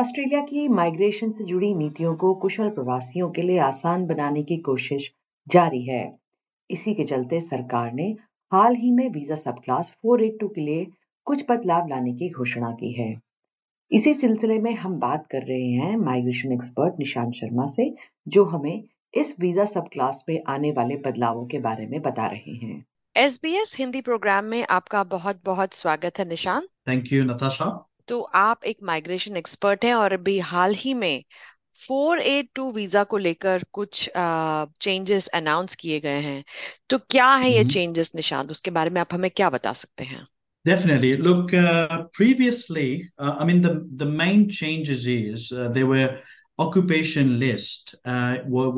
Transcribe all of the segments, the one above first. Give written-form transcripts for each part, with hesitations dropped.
Australia की migration से जुड़ी नीतियों को कुशल प्रवासियों के लिए आसान बनाने की कोशिश जारी है। इसी के चलते सरकार ने हाल ही में वीजा सब क्लास 482 के लिए कुछ बदलाव लाने की घोषणा की है। इसी सिलसिले में हम बात कर रहे हैं माइग्रेशन एक्सपर्ट निशांत शर्मा से, जो हमें इस वीजा सब क्लास में आने वाले बदलावों के बारे में बता रहे हैं। SBS हिंदी प्रोग्राम में आपका बहुत बहुत स्वागत है निशांत। Thank you Natasha. तो आप एक माइग्रेशन एक्सपर्ट हैं और अभी हाल ही में 482 वीजा को लेकर कुछ चेंजेस अनाउंस किए गए हैं, तो क्या है ये चेंजेस निशांत, उसके बारे में आप हमें क्या बता सकते हैं? Definitely. Look, previously, the main changes is there were occupation list,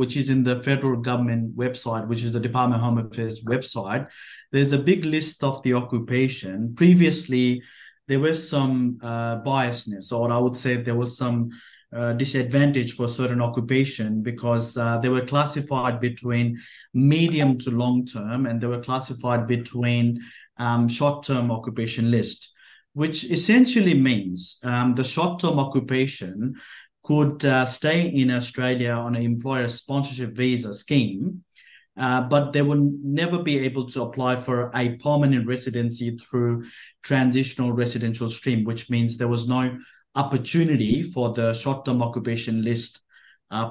which is in the federal government website, which is the Department of Home Affairs website. There's a big list of the occupation. Previously, there was some biasness, or I would say there was some disadvantage for certain occupation because they were classified between medium to long term, and they were classified between short-term occupation list, which essentially means the short-term occupation could stay in Australia on an employer sponsorship visa scheme, but they will never be able to apply for a permanent residency through transitional residential stream, which means there was no opportunity for the short-term occupation list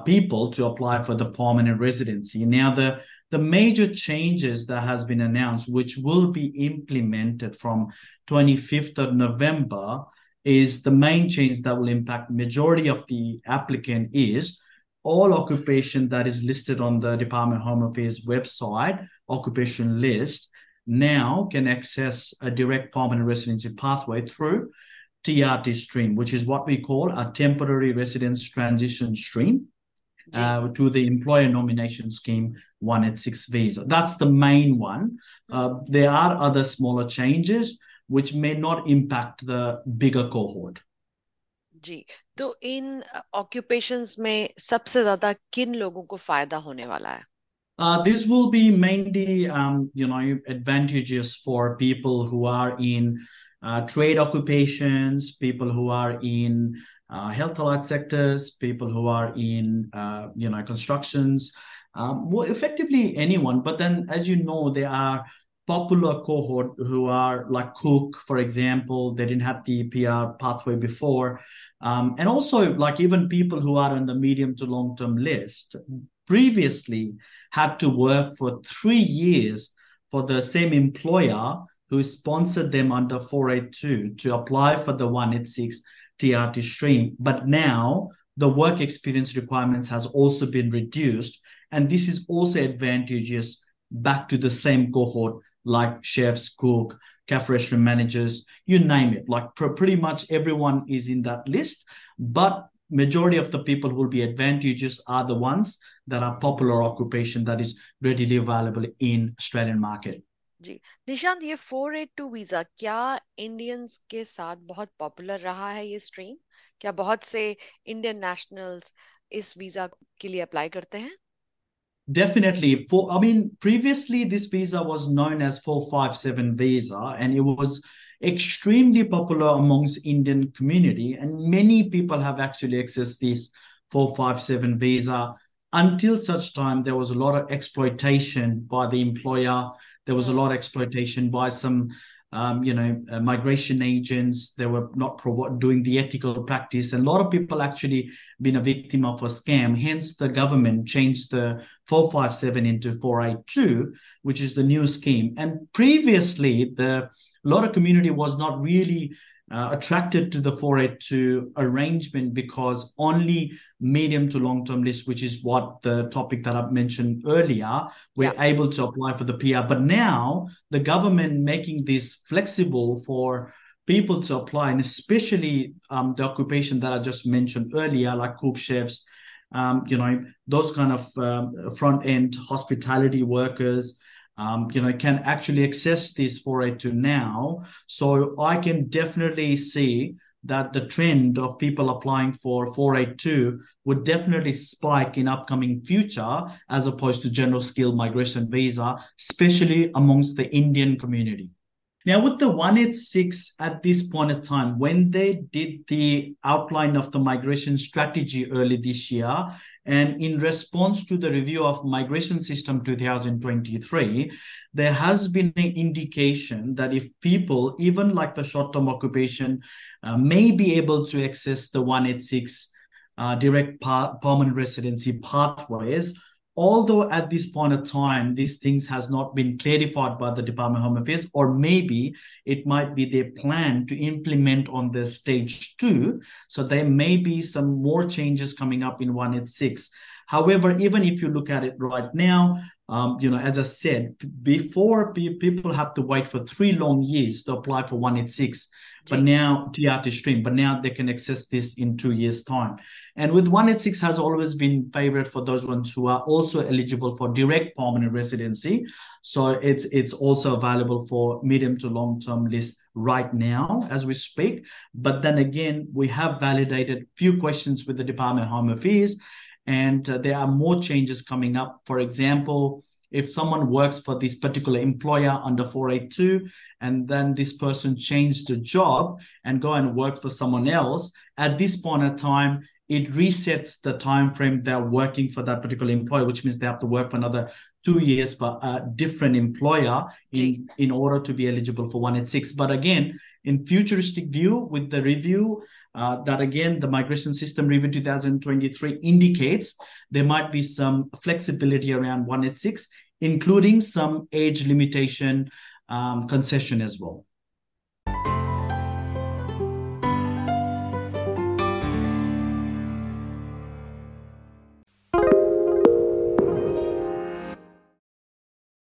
people to apply for the permanent residency. Now, the major changes that has been announced, which will be implemented from 25th of November, is the main change that will impact majority of the applicant is all occupation that is listed on the Department of Home Affairs website, occupation list, now can access a direct permanent residency pathway through TRT stream, which is what we call a temporary residence transition stream. To the employer nomination scheme 186 visa. That's the main one. There are other smaller changes which may not impact the bigger cohort. जी, तो इन occupations में सबसे ज़्यादा किन लोगों को फायदा होने वाला है? This will be mainly, advantageous for people who are in trade occupations, people who are in health allied sectors, people who are in, constructions, effectively anyone. But then, as you know, there are popular cohort who are like cook, for example, they didn't have the EPR pathway before. And also like even people who are on the medium to long-term list previously had to work for 3 years for the same employer who sponsored them under 482 to apply for the 186 TRT stream, but now the work experience requirements has also been reduced, and this is also advantageous back to the same cohort like chefs, cook, cafe restaurant managers, you name it. Like pretty much everyone is in that list, but majority of the people who will be advantageous are the ones that are popular occupation that is readily available in Australian market. जी निशांत, ये 482 visa क्या Indians के साथ बहुत popular रहा है? ये stream क्या बहुत से इंडियन नेशनल्स इस वीजा के लिए अप्लाई करते हैं? Definitely. Previously this visa was known as 457 visa, and it was extremely popular amongst Indian community, and many people have actually accessed this 457 visa. Until such time, there was a lot of exploitation by the employer. There was a lot of exploitation by some, migration agents. They were not doing the ethical practice. And a lot of people actually been a victim of a scam. Hence, the government changed the 457 into 482, which is the new scheme. And previously, a lot of community was not really attracted to the 482 arrangement because only medium to long-term list, which is what the topic that I've mentioned earlier, we're able to apply for the PR. But now the government making this flexible for people to apply, and especially the occupation that I just mentioned earlier, like cook, chefs, those kind of front-end hospitality workers, can actually access this 482 now. So I can definitely see that the trend of people applying for 482 would definitely spike in upcoming future as opposed to general skilled migration visa, especially amongst the Indian community. Now, with the 186 at this point of time, when they did the outline of the migration strategy early this year, and in response to the review of Migration System 2023, there has been an indication that if people, even like the short-term occupation, may be able to access the 186 direct permanent residency pathways, although at this point of time, these things has not been clarified by the Department of Home Affairs, or maybe it might be their plan to implement on the stage 2. So there may be some more changes coming up in 186. However, even if you look at it right now, as I said, before people have to wait for 3 long years to apply for 186. But now TRT stream, but now they can access this in 2 years' time. And with 186 has always been favored for those ones who are also eligible for direct permanent residency. So it's also available for medium to long-term list right now as we speak. But then again, we have validated few questions with the Department of Home Affairs, and there are more changes coming up. For example, if someone works for this particular employer under 482, and then this person changed the job and go and work for someone else, at this point in time, it resets the time frame they're working for that particular employer, which means they have to work for another 2 years for a different employer in order to be eligible for 186. But again, in futuristic view, with the review, that again, the Migration System Review 2023 indicates there might be some flexibility around 186, including some age limitation concession as well.